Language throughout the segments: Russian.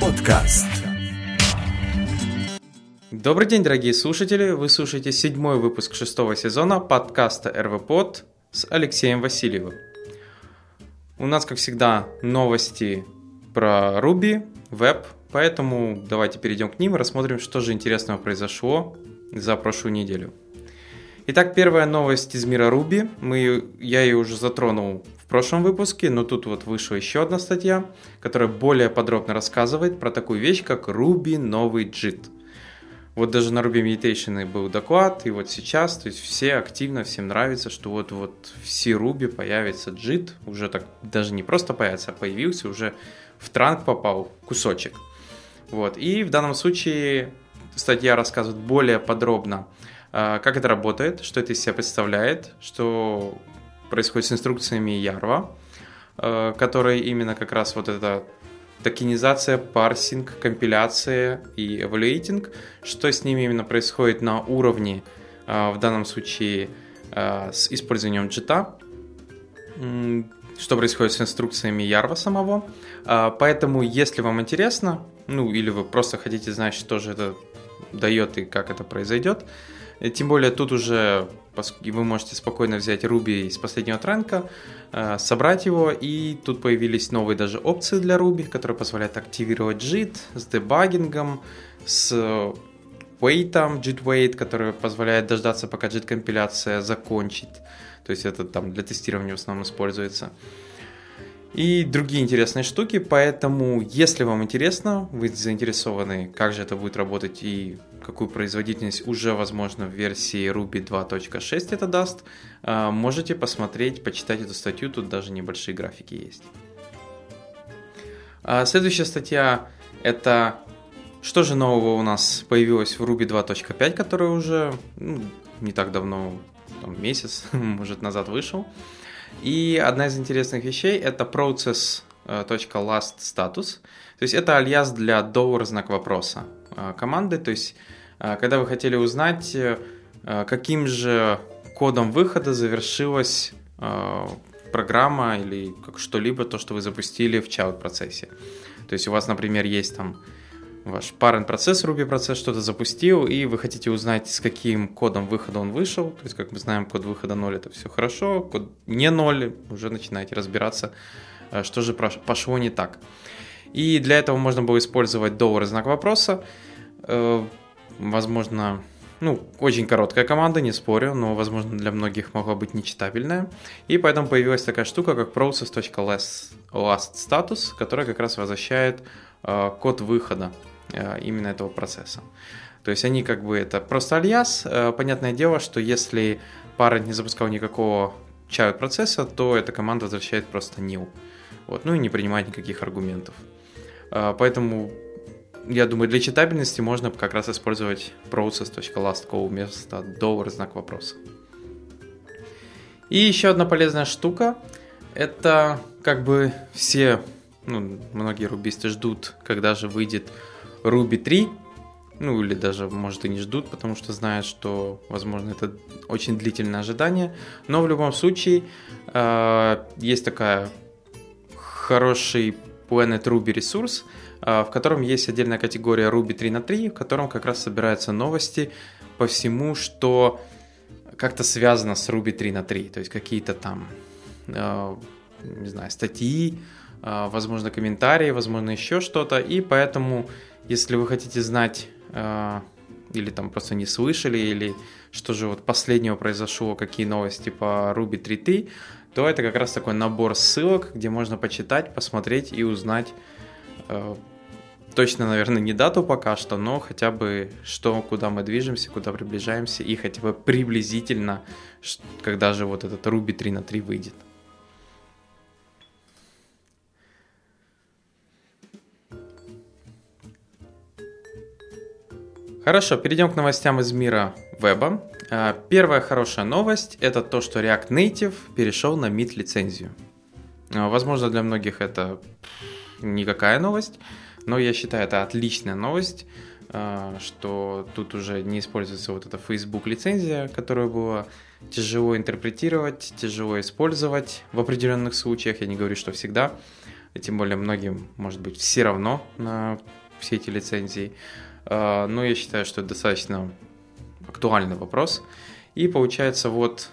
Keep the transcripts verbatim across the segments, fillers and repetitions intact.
Подкаст. Добрый день, дорогие слушатели! Вы слушаете седьмой выпуск шестого сезона подкаста эр вэ пэ о дэ с Алексеем Васильевым. У нас, как всегда, новости про Ruby, веб, поэтому давайте перейдем к ним и рассмотрим, что же интересного произошло за прошлую неделю. Итак, первая новость из мира Ruby. Мы, я ее уже затронул в прошлом выпуске, но тут вот вышла еще одна статья, которая более подробно рассказывает про такую вещь, как Ruby новый джит. Вот даже на Ruby Meditation был доклад, и вот сейчас, то есть все активно, всем нравится, что вот-вот в C-Ruby появится джит, уже так даже не просто появится, а появился, уже в транк попал кусочек. Вот, и в данном случае статья рассказывает более подробно, как это работает, что это из себя представляет, что происходит с инструкциями YARVA, которые именно как раз вот эта токенизация, парсинг, компиляция и эвалюейтинг, что с ними именно происходит на уровне, в данном случае с использованием джита, что происходит с инструкциями YARVA самого. Поэтому, если вам интересно, ну или вы просто хотите знать, что же это дает и как это произойдет, тем более тут уже вы можете спокойно взять Ruby из последнего транка, собрать его, и тут появились новые даже опции для Ruby, которые позволяют активировать джит с дебагингом, с wait-ом, джит-wait, который позволяет дождаться, пока джит-компиляция закончит, то есть это там для тестирования в основном используется. И другие интересные штуки, поэтому, если вам интересно, вы заинтересованы, как же это будет работать и какую производительность уже, возможно, в версии Ruby два точка шесть это даст, можете посмотреть, почитать эту статью, тут даже небольшие графики есть. Следующая статья – это что же нового у нас появилось в Ruby два точка пять, который уже ну, не так давно, там, месяц, может, назад вышел. И одна из интересных вещей – это process.lastStatus. То есть это альяс для доллар знак вопроса команды. То есть когда вы хотели узнать, каким же кодом выхода завершилась программа или что-либо, то, что вы запустили в child-процессе. То есть у вас, например, есть там ваш parent процесс, Ruby процесс что-то запустил, и вы хотите узнать, с каким кодом выхода он вышел. То есть, как мы знаем, код выхода ноль – это все хорошо, код не ноль, уже начинаете разбираться, что же пошло не так. И для этого можно было использовать доллар знак вопроса. Возможно, ну, очень короткая команда, не спорю, но, возможно, для многих могла быть нечитабельная. И поэтому появилась такая штука, как process.lastStatus, которая как раз возвращает код выхода именно этого процесса. То есть они как бы это просто альяс. Понятное дело, что если parent не запускал никакого child процесса, то эта команда возвращает просто nil. Вот, ну и не принимает никаких аргументов. Поэтому, я думаю, для читабельности можно как раз использовать process.lastCall вместо доллар знак вопроса. И еще одна полезная штука. Это как бы все... Ну, многие рубисты ждут, когда же выйдет Ruby три. Ну, или даже, может, и не ждут, потому что знают, что, возможно, это очень длительное ожидание. Но в любом случае, э, есть такая хороший Planet Ruby ресурс, э, в котором есть отдельная категория Ruby три на три, в котором как раз собираются новости по всему, что как-то связано с Ruby три на три. То есть какие-то там, э, не знаю, статьи, возможно, комментарии, возможно, еще что-то. И поэтому, если вы хотите знать, или там просто не слышали, или что же вот последнего произошло, какие новости по Ruby три точка три, то это как раз такой набор ссылок, где можно почитать, посмотреть и узнать точно, наверное, не дату пока что, но хотя бы что, куда мы движемся, куда приближаемся, и хотя бы приблизительно, когда же вот этот Ruby три на три выйдет. Хорошо, перейдем к новостям из мира веба. Первая хорошая новость – это то, что React Native перешел на мид-лицензию. Возможно, для многих это никакая новость, но я считаю, это отличная новость, что тут уже не используется вот эта Facebook-лицензия, которую было тяжело интерпретировать, тяжело использовать в определенных случаях, я не говорю, что всегда. тем более многим, может быть, все равно на все эти лицензии. Но я считаю, что это достаточно актуальный вопрос. И получается, вот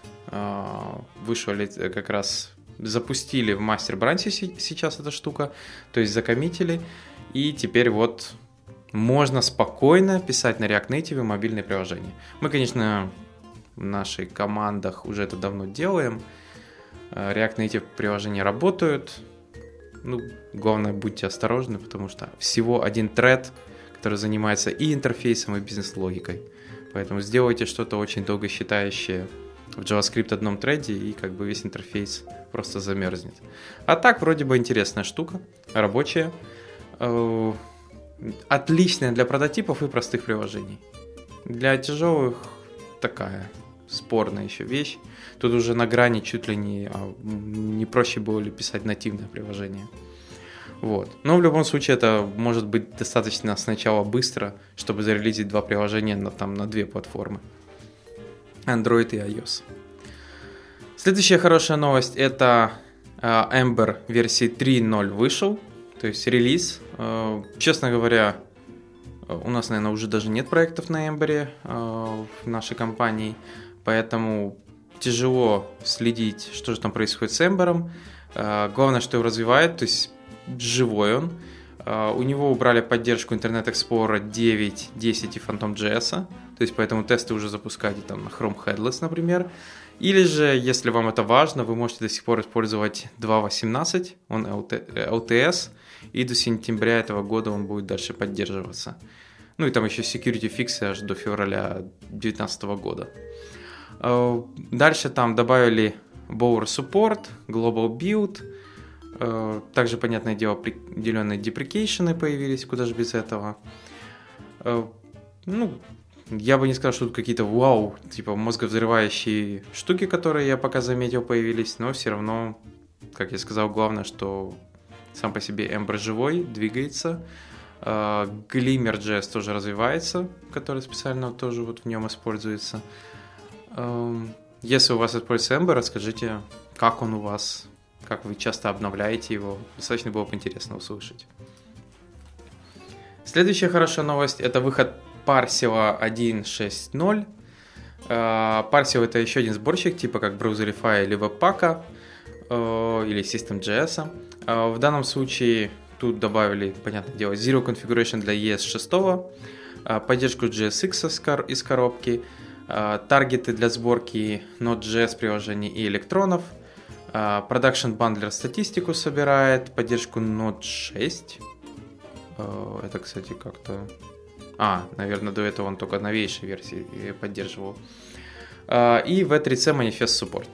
вышел как раз, запустили в мастер-бранче сейчас эта штука, то есть закоммитили, и теперь вот можно спокойно писать на React Native мобильные приложения. Мы, конечно, в наших командах уже это давно делаем, React Native приложения работают, ну, главное, будьте осторожны, потому что всего один тред, который занимается и интерфейсом, и бизнес-логикой. Поэтому сделайте что-то очень долго считающее в JavaScript одном треде, и как бы весь интерфейс просто замерзнет. А так, вроде бы интересная штука, рабочая, э- отличная для прототипов и простых приложений. Для тяжелых такая спорная еще вещь. Тут уже на грани чуть ли не, а не проще было ли писать нативное приложение. Вот. Но в любом случае это может быть достаточно сначала быстро, чтобы зарелизить два приложения на, там, на две платформы. Android и iOS. Следующая хорошая новость — это Ember версии три ноль вышел, то есть релиз. Честно говоря, у нас, наверное, уже даже нет проектов на Ember в нашей компании, поэтому тяжело следить, что же там происходит с Ember. Главное, что его развивает, то есть живой он. У него убрали поддержку Internet Explorer девять, десять и Phantom джей эс, то есть поэтому тесты уже запускайте там на Chrome Headless, например. Или же, если вам это важно, вы можете до сих пор использовать два точка восемнадцать, он эл ти эс, и до сентября этого года он будет дальше поддерживаться. Ну и там еще security фиксы аж до февраля две тысячи девятнадцатого года. Дальше там добавили Bower Support, Global Build. Также, понятное дело, определенные деприкейшены появились, куда же без этого. Ну, я бы не сказал, что тут какие-то вау, типа мозговзрывающие штуки, которые я пока заметил, появились, но все равно, как я сказал, главное, что сам по себе Ember живой, двигается. Glimmer.js тоже развивается, который специально тоже вот в нем используется. Если у вас используется Ember, расскажите, как он у вас, как вы часто обновляете его. Достаточно было бы интересно услышать. Следующая хорошая новость — это выход Parcel один шесть ноль. Parcel — это еще один сборщик, типа как Browserify или Webpack, или System.js. В данном случае тут добавили, понятное дело, Zero Configuration для и эс шесть, поддержку джей эс икс из коробки, таргеты для сборки Node.js приложений и электронов, Production Bundler статистику собирает, поддержку Node шесть. Это, кстати, как-то... А, наверное, до этого он только новейшие версии поддерживал. И ви три си Manifest Support.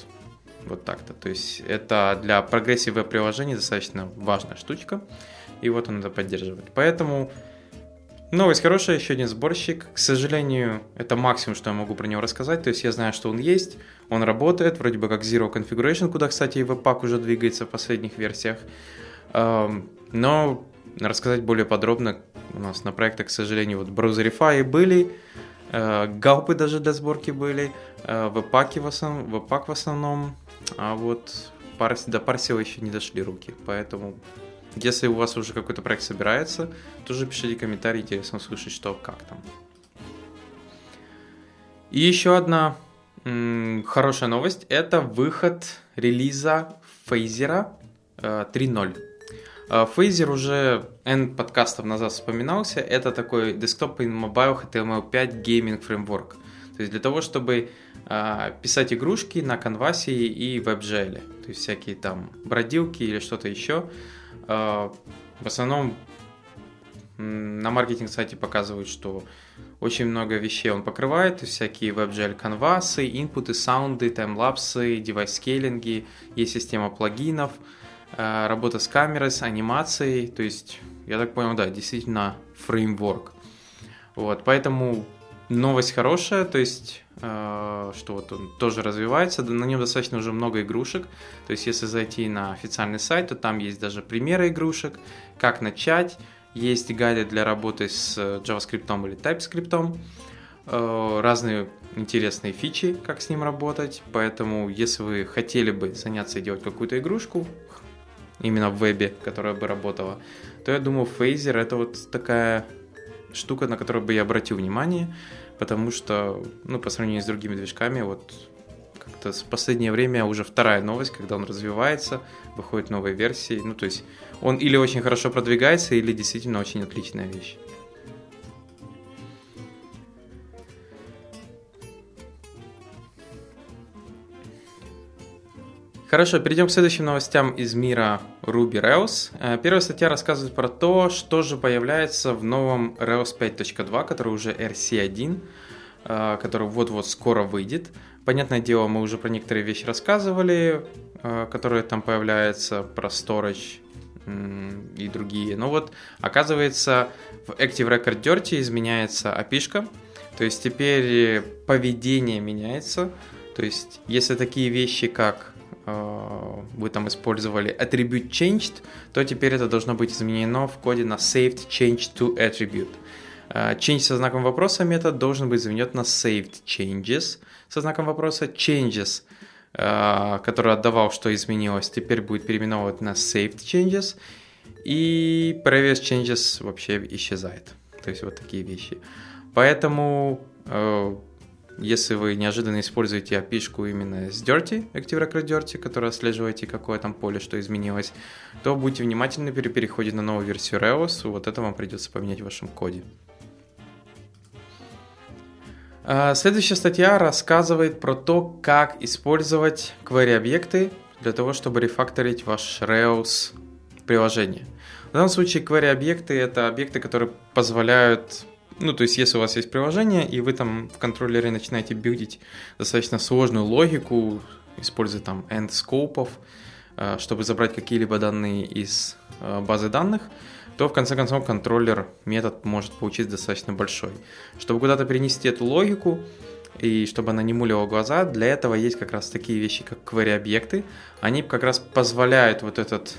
Вот так-то. То есть это для прогрессии веб-приложений достаточно важная штучка. И вот он это поддерживает. Поэтому новость хорошая, еще один сборщик. К сожалению, это максимум, что я могу про него рассказать. То есть я знаю, что он есть, он работает, вроде бы как Zero Configuration, куда, кстати, и Webpack уже двигается в последних версиях. Но рассказать более подробно у нас на проектах, к сожалению, вот Browserify были, галпы даже для сборки были, Webpack в основном, Webpack в основном, а вот до Parcel еще не дошли руки, поэтому... Если у вас уже какой-то проект собирается, тоже пишите комментарии, интересно услышать, что, как там. И еще одна м- хорошая новость – это выход релиза Phaser э, три ноль. Э, Phaser уже N подкастов назад вспоминался. Это такой Desktop in Mobile эйч ти эм эл пять Gaming Framework. То есть для того, чтобы э, писать игрушки на конвасе и WebGL. То есть всякие там бродилки или что-то еще. В основном на маркетинг-сайте показывают, что очень много вещей он покрывает, всякие WebGL-канвасы, инпуты, саунды, таймлапсы, девайс-скейлинги, есть система плагинов, работа с камерой, с анимацией, то есть, я так понял, да, действительно фреймворк. Вот, поэтому новость хорошая, то есть, что вот он тоже развивается, на нем достаточно уже много игрушек, то есть если зайти на официальный сайт, то там есть даже примеры игрушек, как начать, есть гайды для работы с JavaScript или TypeScript, разные интересные фичи, как с ним работать, поэтому если вы хотели бы заняться и делать какую-то игрушку, именно в вебе, которая бы работала, то я думаю, Phaser — это вот такая штука, на которую бы я обратил внимание, потому что, ну, по сравнению с другими движками, вот как-то в последнее время уже вторая новость, когда он развивается, выходят новые версии, ну, то есть он или очень хорошо продвигается, или действительно очень отличная вещь. Хорошо, перейдем к следующим новостям из мира Ruby Rails. Первая статья рассказывает про то, что же появляется в новом Rails пять точка два, который уже эр си один, который вот-вот скоро выйдет. Понятное дело, мы уже про некоторые вещи рассказывали, которые там появляются, про storage и другие. Но вот, оказывается, в Active Record Dirty изменяется эй пи ай-шка, то есть теперь поведение меняется. То есть, если такие вещи, как вы там использовали attribute changed, то теперь это должно быть изменено в коде на saved change to attribute. Change со знаком вопроса метод должен быть заменен на saved changes со знаком вопроса. Changes, который отдавал, что изменилось, теперь будет переименовывать на saved changes. И previous changes вообще исчезает. То есть вот такие вещи. Поэтому... Если вы неожиданно используете эй пи ай-шку именно с Dirty, Active Record Dirty, которая отслеживаете, какое там поле, что изменилось, то будьте внимательны при переходе на новую версию Rails. Вот это вам придется поменять в вашем коде. Следующая статья рассказывает про то, как использовать query-объекты для того, чтобы рефакторить ваш Rails приложение. В данном случае query-объекты — это объекты, которые позволяют... Ну, то есть, если у вас есть приложение, и вы там в контроллере начинаете билдить достаточно сложную логику, используя там end-скоупов, чтобы забрать какие-либо данные из базы данных, то в конце концов контроллер метод может получиться достаточно большой. Чтобы куда-то перенести эту логику, и чтобы она не мулила глаза, для этого есть как раз такие вещи, как query-объекты. Они как раз позволяют вот этот...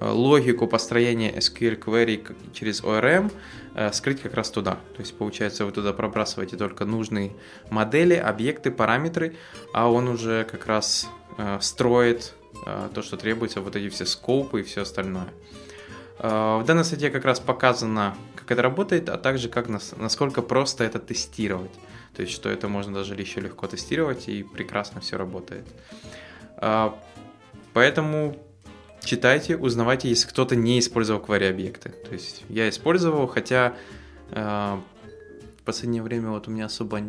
логику построения эс кью эль query через о эр эм э, скрыть как раз туда. То есть, получается, вы туда пробрасываете только нужные модели, объекты, параметры, а он уже как раз э, строит э, то, что требуется, вот эти все скоупы и все остальное. Э, в данной статье как раз показано, как это работает, а также как нас, насколько просто это тестировать. То есть, что это можно даже еще легко тестировать, и прекрасно все работает. Э, поэтому... Читайте, узнавайте, если кто-то не использовал query-объекты. То есть я использовал, хотя э, в последнее время вот у меня особо...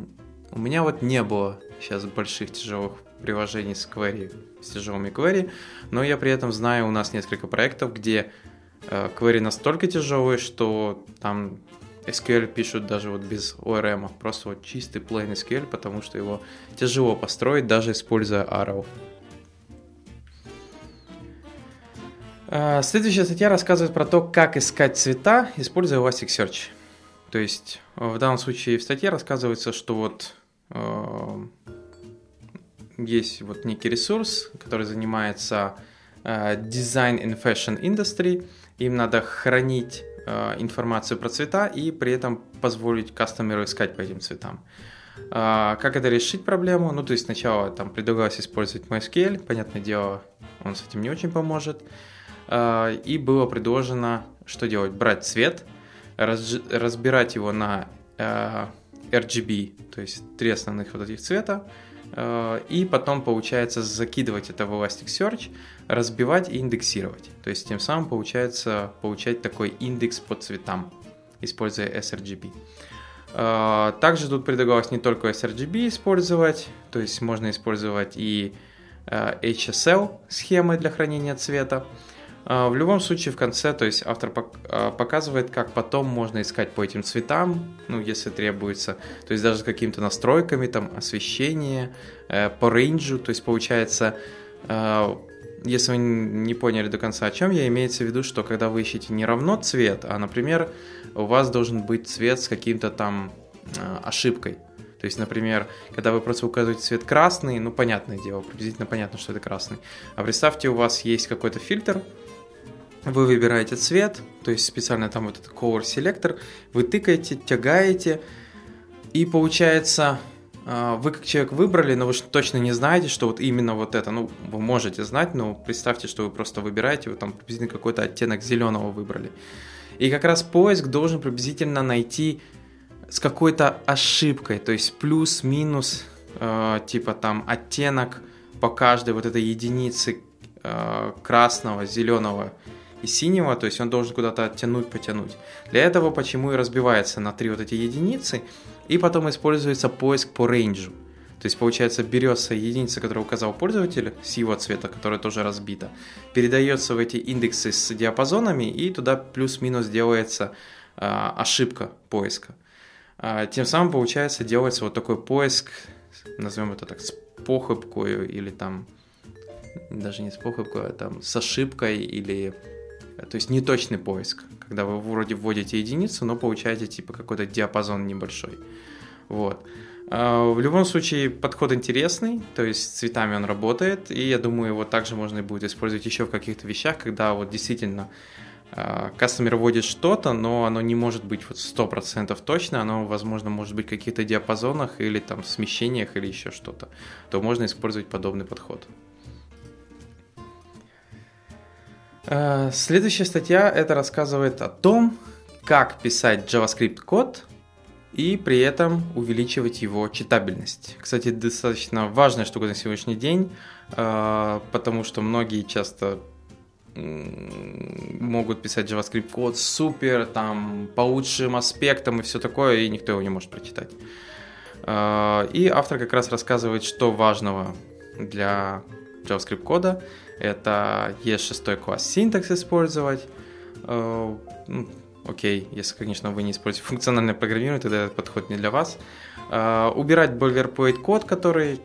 У меня вот не было сейчас больших тяжелых приложений с query, с тяжелыми query, но я при этом знаю, у нас несколько проектов, где э, query настолько тяжелые, что там эс кью эль пишут даже вот без о эр эм, просто вот чистый plain эс кью эль, потому что его тяжело построить, даже используя Arrow. Следующая статья рассказывает про то, как искать цвета, используя Elasticsearch. То есть в данном случае в статье рассказывается, что вот э, есть вот некий ресурс, который занимается э, Design and Fashion Industry. Им надо хранить э, информацию про цвета и при этом позволить кастомеру искать по этим цветам. Э, как это решить проблему? Ну, то есть сначала там предлагалось использовать MySQL, понятное дело, он с этим не очень поможет. И было предложено, что делать? Брать цвет, раз, разбирать его на э, эр джи би, то есть три основных вот этих цвета, э, и потом, получается, закидывать это в Elasticsearch, разбивать и индексировать. То есть тем самым получается получать такой индекс по цветам, используя sRGB. Э, также тут предлагалось не только sRGB использовать, то есть можно использовать и э, эйч эс эл схемы для хранения цвета. В любом случае, в конце, то есть автор показывает, как потом можно искать по этим цветам, ну, если требуется, то есть даже с какими-то настройками, там, освещение, по рейнджу, то есть получается, если вы не поняли до конца, о чем я, имеется в виду, что когда вы ищете не равно цвет, а, например, у вас должен быть цвет с каким-то там ошибкой. То есть, например, когда вы просто указываете цвет красный, ну, понятное дело, приблизительно понятно, что это красный. А представьте, у вас есть какой-то фильтр, вы выбираете цвет, то есть специально там вот этот color selector, вы тыкаете, тягаете, и получается вы как человек выбрали, но вы точно не знаете, что вот именно вот это, ну, вы можете знать, но представьте, что вы просто выбираете, вы там приблизительно какой-то оттенок зеленого выбрали. И как раз поиск должен приблизительно найти с какой-то ошибкой, то есть плюс-минус, э, типа там оттенок по каждой вот этой единице э, красного, зеленого и синего, то есть он должен куда-то оттянуть, потянуть. Для этого почему и разбивается на три вот эти единицы, и потом используется поиск по рейнджу. То есть, получается, берется единица, которую указал пользователь, с его цвета, которая тоже разбита, передается в эти индексы с диапазонами, и туда плюс-минус делается э, ошибка поиска. Э, тем самым, получается, делается вот такой поиск, назовем это так, с похибкой, или там, даже не с похибкой, а там с ошибкой, или, то есть, неточный поиск, когда вы вроде вводите единицу, но получаете типа какой-то диапазон небольшой. Вот. В любом случае подход интересный, то есть с цветами он работает, и я думаю, его также можно будет использовать еще в каких-то вещах, когда вот действительно кастомер вводит что-то, но оно не может быть вот сто процентов точно, оно, возможно, может быть в каких-то диапазонах или там смещениях или еще что-то, то можно использовать подобный подход. Следующая статья это рассказывает о том, как писать JavaScript код и при этом увеличивать его читабельность. Кстати, достаточно важная штука на сегодняшний день, потому что многие часто могут писать JavaScript код супер, там, по лучшим аспектам и все такое, и никто его не может прочитать. И автор как раз рассказывает, что важного для JavaScript кода. Это и шесть класс синтакс использовать. Окей, если, конечно, вы не используете функциональное программирование, тогда этот подход не для вас. Убирать boilerplate код, который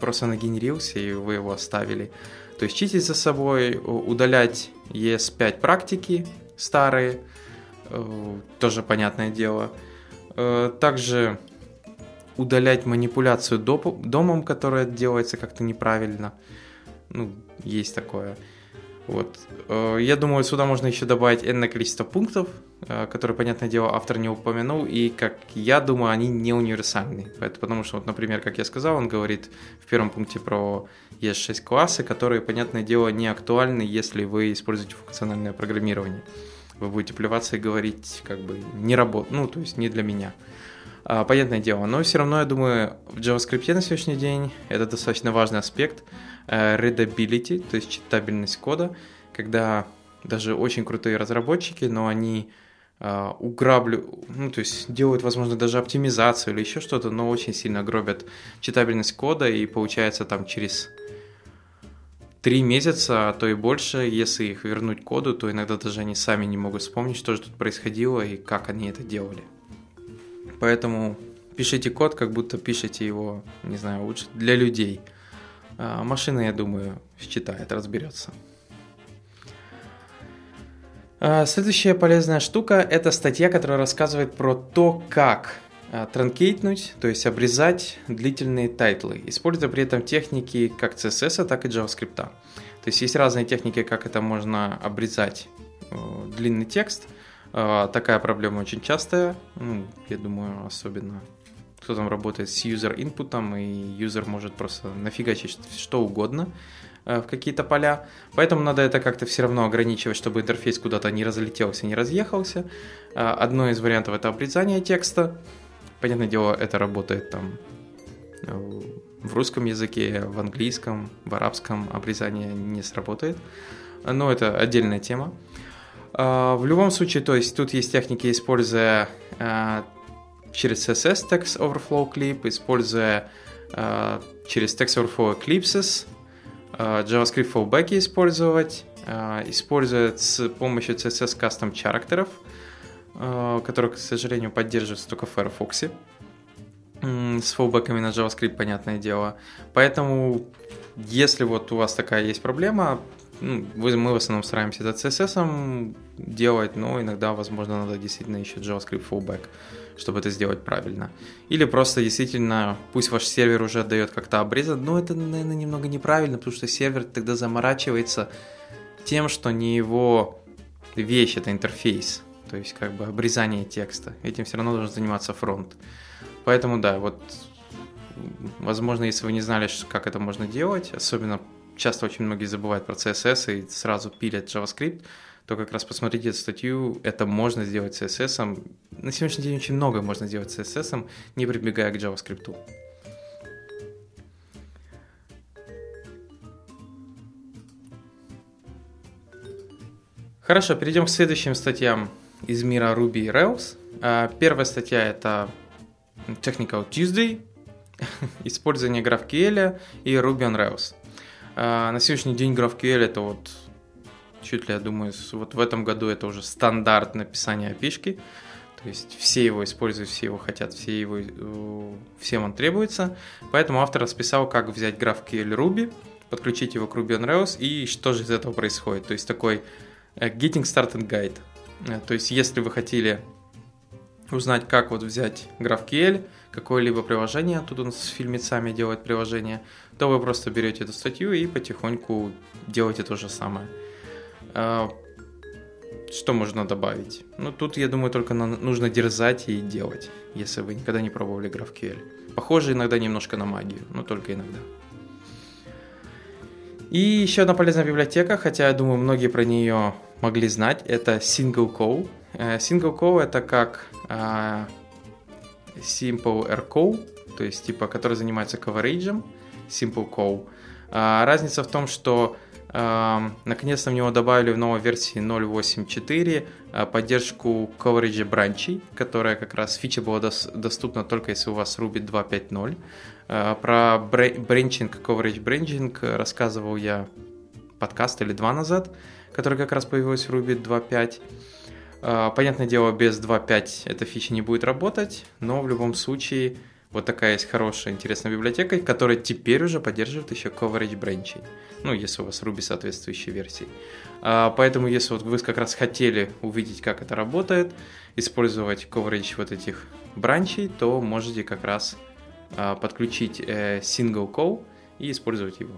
просто нагенерился, и вы его оставили. То есть чистить за собой, удалять и эс пять практики старые, тоже понятное дело. Также удалять манипуляцию домом, которая делается как-то неправильно. Ну, есть такое. Вот. Я думаю, сюда можно еще добавить энное количество пунктов, которые, понятное дело, автор не упомянул, и, как я думаю, они не универсальны. Потому что, вот, например, как я сказал, он говорит в первом пункте про и эс шесть классы, которые, понятное дело, не актуальны, если вы используете функциональное программирование. Вы будете плеваться и говорить, как бы, не работает, ну, то есть не для меня. Понятное дело, но все равно, я думаю, в JavaScript на сегодняшний день это достаточно важный аспект readability, то есть читабельность кода, когда даже очень крутые разработчики, но они уграбли, ну, то есть делают, возможно, даже оптимизацию или еще что-то, но очень сильно гробят читабельность кода, и получается там через три месяца, а то и больше, если их вернуть к коду, то иногда даже они сами не могут вспомнить, что же тут происходило и как они это делали. Поэтому пишите код, как будто пишете его, не знаю, лучше для людей. Машина, я думаю, считает, разберется. Следующая полезная штука – это статья, которая рассказывает про то, как транкейтнуть, то есть обрезать длительные тайтлы, используя при этом техники как си эс эс, так и JavaScript. То есть есть разные техники, как это можно обрезать длинный текст. Такая проблема очень частая, ну, я думаю, особенно кто там работает с юзер-инпутом, и юзер может просто нафигачить что угодно в какие-то поля, поэтому надо это как-то все равно ограничивать, чтобы интерфейс куда-то не разлетелся, не разъехался. Одно из вариантов – это обрезание текста, понятное дело, это работает там в русском языке, в английском, в арабском обрезание не сработает, но это отдельная тема. В любом случае, то есть тут есть техники, используя э, через си эс эс Text Overflow Clip, используя э, через Text Overflow Eclipses, э, JavaScript Fallback использовать, э, используя с помощью си эс эс Custom Characters, э, которые, к сожалению, поддерживаются только в Firefox. Э, с фоллбэками на JavaScript, понятное дело. Поэтому, если вот у вас такая есть проблема... Мы в основном стараемся это си эс эс делать, но иногда, возможно, надо действительно еще JavaScript fallback, чтобы это сделать правильно. Или просто действительно, пусть ваш сервер уже отдает как-то обрезан, но это, наверное, немного неправильно, потому что сервер тогда заморачивается тем, что не его вещь, это интерфейс, то есть как бы обрезание текста. Этим все равно должен заниматься фронт. Поэтому да, вот возможно, если вы не знали, как это можно делать, особенно часто очень многие забывают про си эс эс и сразу пилят JavaScript, то как раз посмотрите эту статью, это можно сделать си эс эс. На сегодняшний день очень многое можно сделать с си эс эс, не прибегая к JavaScript. Хорошо, перейдем к следующим статьям из мира Ruby и Rails. Первая статья — это Technical Tuesday, использование GraphQL и Ruby on Rails. На сегодняшний день GraphQL — это вот чуть ли, я думаю, вот в этом году это уже стандарт написания эй пи ай-шки, то есть все его используют, все его хотят, все его, всем он требуется, поэтому автор расписал, как взять GraphQL Ruby, подключить его к Ruby on Rails и что же из этого происходит, то есть такой Getting Started Guide, то есть если вы хотели узнать, как вот взять GraphQL, какое-либо приложение, тут он с фильмецами делает приложение, то вы просто берете эту статью и потихоньку делаете то же самое. Что можно добавить? Ну, тут, я думаю, только нужно дерзать и делать, если вы никогда не пробовали GraphQL. Похоже иногда немножко на магию, но только иногда. И еще одна полезная библиотека, хотя, я думаю, многие про нее могли знать, это SimpleCov. SimpleCov — это как а, SimpleRCov, то есть типа, который занимается coverage, SimpleCov. А, разница в том, что а, наконец-то в него добавили в новой версии ноль восемь четыре а, поддержку coverage бранчей, которая как раз фича была дос- доступна только если у вас Ruby два пять ноль. Про бренчинг, coverage бренчинг рассказывал я подкаст или два назад, который как раз появился в Ruby два пять. Понятное дело, без два пять эта фича не будет работать, но в любом случае вот такая есть хорошая, интересная библиотека, которая теперь уже поддерживает еще coverage бренчей, ну, если у вас Ruby соответствующей версии. Поэтому, если вот вы как раз хотели увидеть, как это работает, использовать coverage вот этих бранчей, то можете как раз подключить э, single call и использовать его.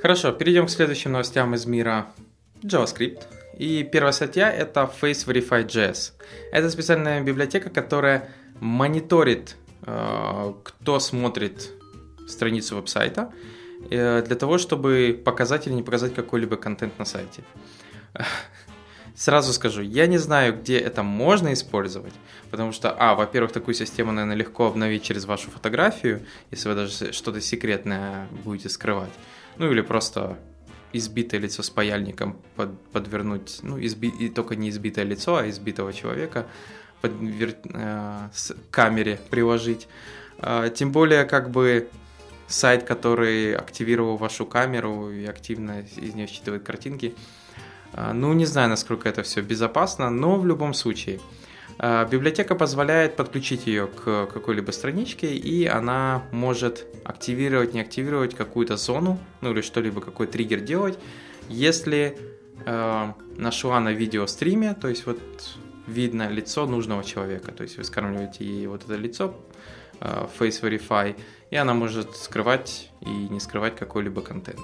Хорошо, перейдем к следующим новостям из мира JavaScript. И первая статья — это Face Verify.js. Это специальная библиотека, которая мониторит, э, кто смотрит страницу веб-сайта, э, для того, чтобы показать или не показать какой-либо контент на сайте. Сразу скажу, я не знаю, где это можно использовать, потому что, а, во-первых, такую систему, наверное, легко обновить через вашу фотографию, если вы даже что-то секретное будете скрывать, ну или просто избитое лицо с паяльником под, подвернуть, ну, изби, и только не избитое лицо, а избитого человека подвер, э, с камере приложить, э, тем более, как бы, сайт, который активировал вашу камеру и активно из нее считывает картинки. Ну, не знаю, насколько это все безопасно, но в любом случае. Библиотека позволяет подключить ее к какой-либо страничке, и она может активировать, не активировать какую-то зону, ну или что-либо, какой триггер делать. Если э, нашла на видеостриме, то есть вот видно лицо нужного человека, то есть вы скармливаете ей вот это лицо, э, Face Verify, и она может скрывать и не скрывать какой-либо контент.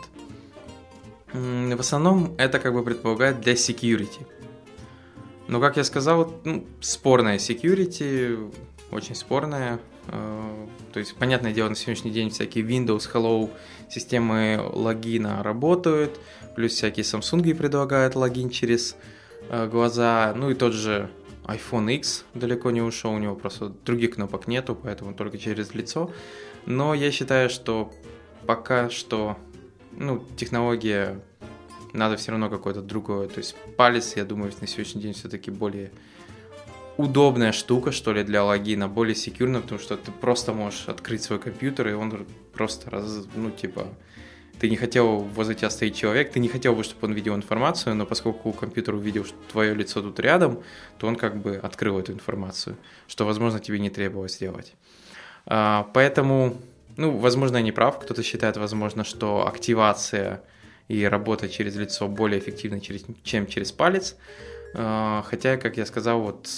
В основном это как бы предполагает для security. Но, как я сказал, ну, спорная security, очень спорная. То есть, понятное дело, на сегодняшний день всякие Windows Hello системы логина работают, плюс всякие Samsung предлагают логин через глаза. Ну и тот же iPhone X далеко не ушел, у него просто других кнопок нету, поэтому только через лицо. Но я считаю, что пока что... Ну, технология, надо все равно какое-то другое. То есть палец, я думаю, на сегодняшний день все-таки более удобная штука, что ли, для логина, более секьюрная, потому что ты просто можешь открыть свой компьютер, и он просто, раз, ну, типа, ты не хотел, возле тебя стоит человек, ты не хотел бы, чтобы он видел информацию, но поскольку компьютер увидел, что твое лицо тут рядом, то он как бы открыл эту информацию, что, возможно, тебе не требовалось делать. А, поэтому... Ну, возможно, я не прав. Кто-то считает, возможно, что активация и работа через лицо более эффективна, чем через палец. Хотя, как я сказал, вот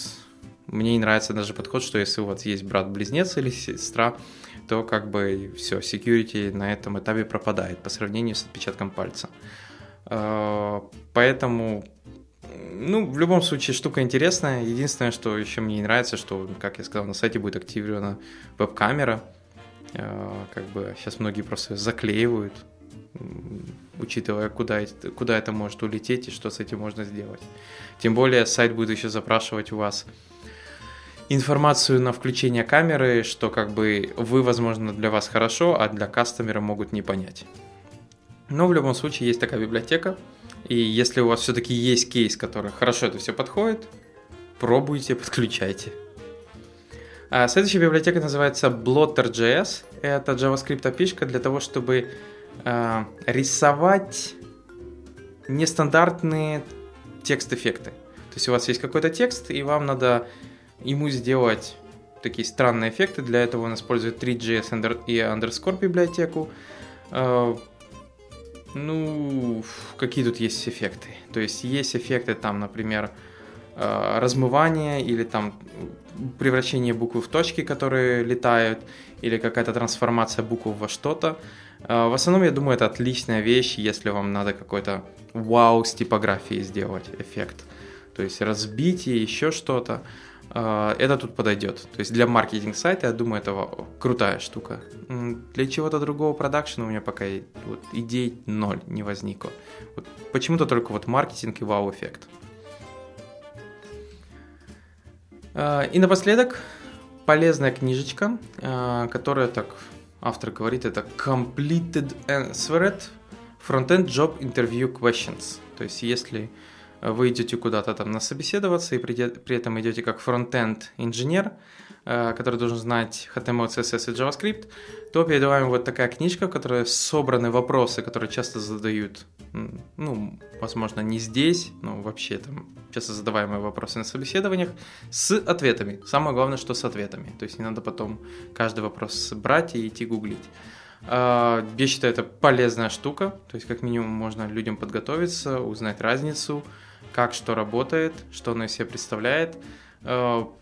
мне не нравится даже подход, что если у вас есть брат-близнец или сестра, то как бы все, security на этом этапе пропадает по сравнению с отпечатком пальца. Поэтому Ну, в любом случае, штука интересная. Единственное, что еще мне не нравится, что, как я сказал, на сайте будет активирована веб-камера. Как бы сейчас многие просто заклеивают, учитывая, куда, куда это может улететь и что с этим можно сделать. Тем более, сайт будет еще запрашивать у вас информацию на включение камеры, что как бы вы, возможно, для вас хорошо, а для кастомера могут не понять. Но в любом случае есть такая библиотека, и если у вас все-таки есть кейс, который хорошо это все подходит, пробуйте, подключайте. А следующая библиотека называется Blotter.js. Это JavaScript-апишка для того, чтобы э, рисовать нестандартные текст-эффекты. То есть у вас есть какой-то текст, и вам надо ему сделать такие странные эффекты. Для этого он использует Three.js и underscore библиотеку. Ну, какие тут есть эффекты? То есть есть эффекты, там, например, размывание или там превращение буквы в точки, которые летают, или какая-то трансформация букв во что-то. В основном, я думаю, это отличная вещь, если вам надо какой-то вау с типографией сделать эффект. То есть разбитие, еще что-то. Это тут подойдет. То есть для маркетинг-сайта, я думаю, это крутая штука. Для чего-то другого продакшена у меня пока вот, идей ноль не возникло. Вот почему-то только вот маркетинг и вау-эффект. И напоследок полезная книжечка, которая, так автор говорит, это Completed Answered Frontend Job Interview Questions. То есть если вы идете куда-то там на собеседоваться и при этом идете как фронтенд инженер, который должен знать эйч ти эм эль, си эс эс и JavaScript, то перед вами вот такая книжка, в которой собраны вопросы, которые часто задают, ну, возможно, не здесь, но вообще там часто задаваемые вопросы на собеседованиях, с ответами. Самое главное, что с ответами. То есть не надо потом каждый вопрос брать и идти гуглить. Я считаю, это полезная штука. То есть как минимум можно людям подготовиться, узнать разницу, как что работает, что оно из себя представляет,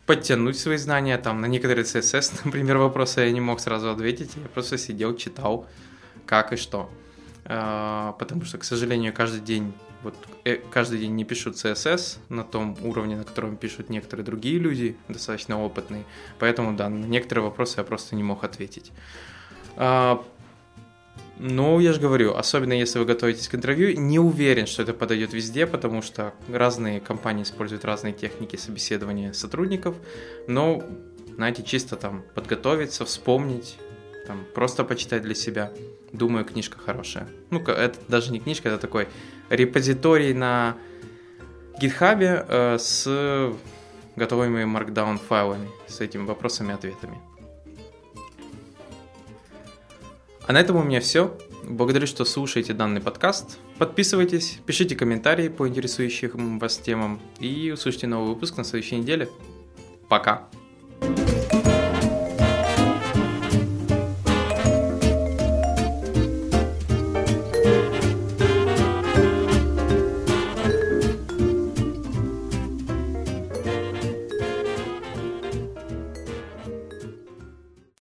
подтянуть свои знания. Там на некоторые си эс эс, например, вопросы я не мог сразу ответить, я просто сидел, читал, как и что. Потому что, к сожалению, каждый день, вот, каждый день не пишут си эс эс на том уровне, на котором пишут некоторые другие люди, достаточно опытные. Поэтому, да, на некоторые вопросы я просто не мог ответить. Ну, я же говорю, особенно если вы готовитесь к интервью, не уверен, что это подойдет везде, потому что разные компании используют разные техники собеседования сотрудников, но, знаете, чисто там подготовиться, вспомнить, там, просто почитать для себя, думаю, книжка хорошая. Ну, это даже не книжка, это такой репозиторий на гитхабе э, с готовыми markdown файлами, с этими вопросами-ответами. А на этом у меня все. Благодарю, что слушаете данный подкаст. Подписывайтесь, пишите комментарии по интересующим вас темам и услышите новый выпуск на следующей неделе. Пока!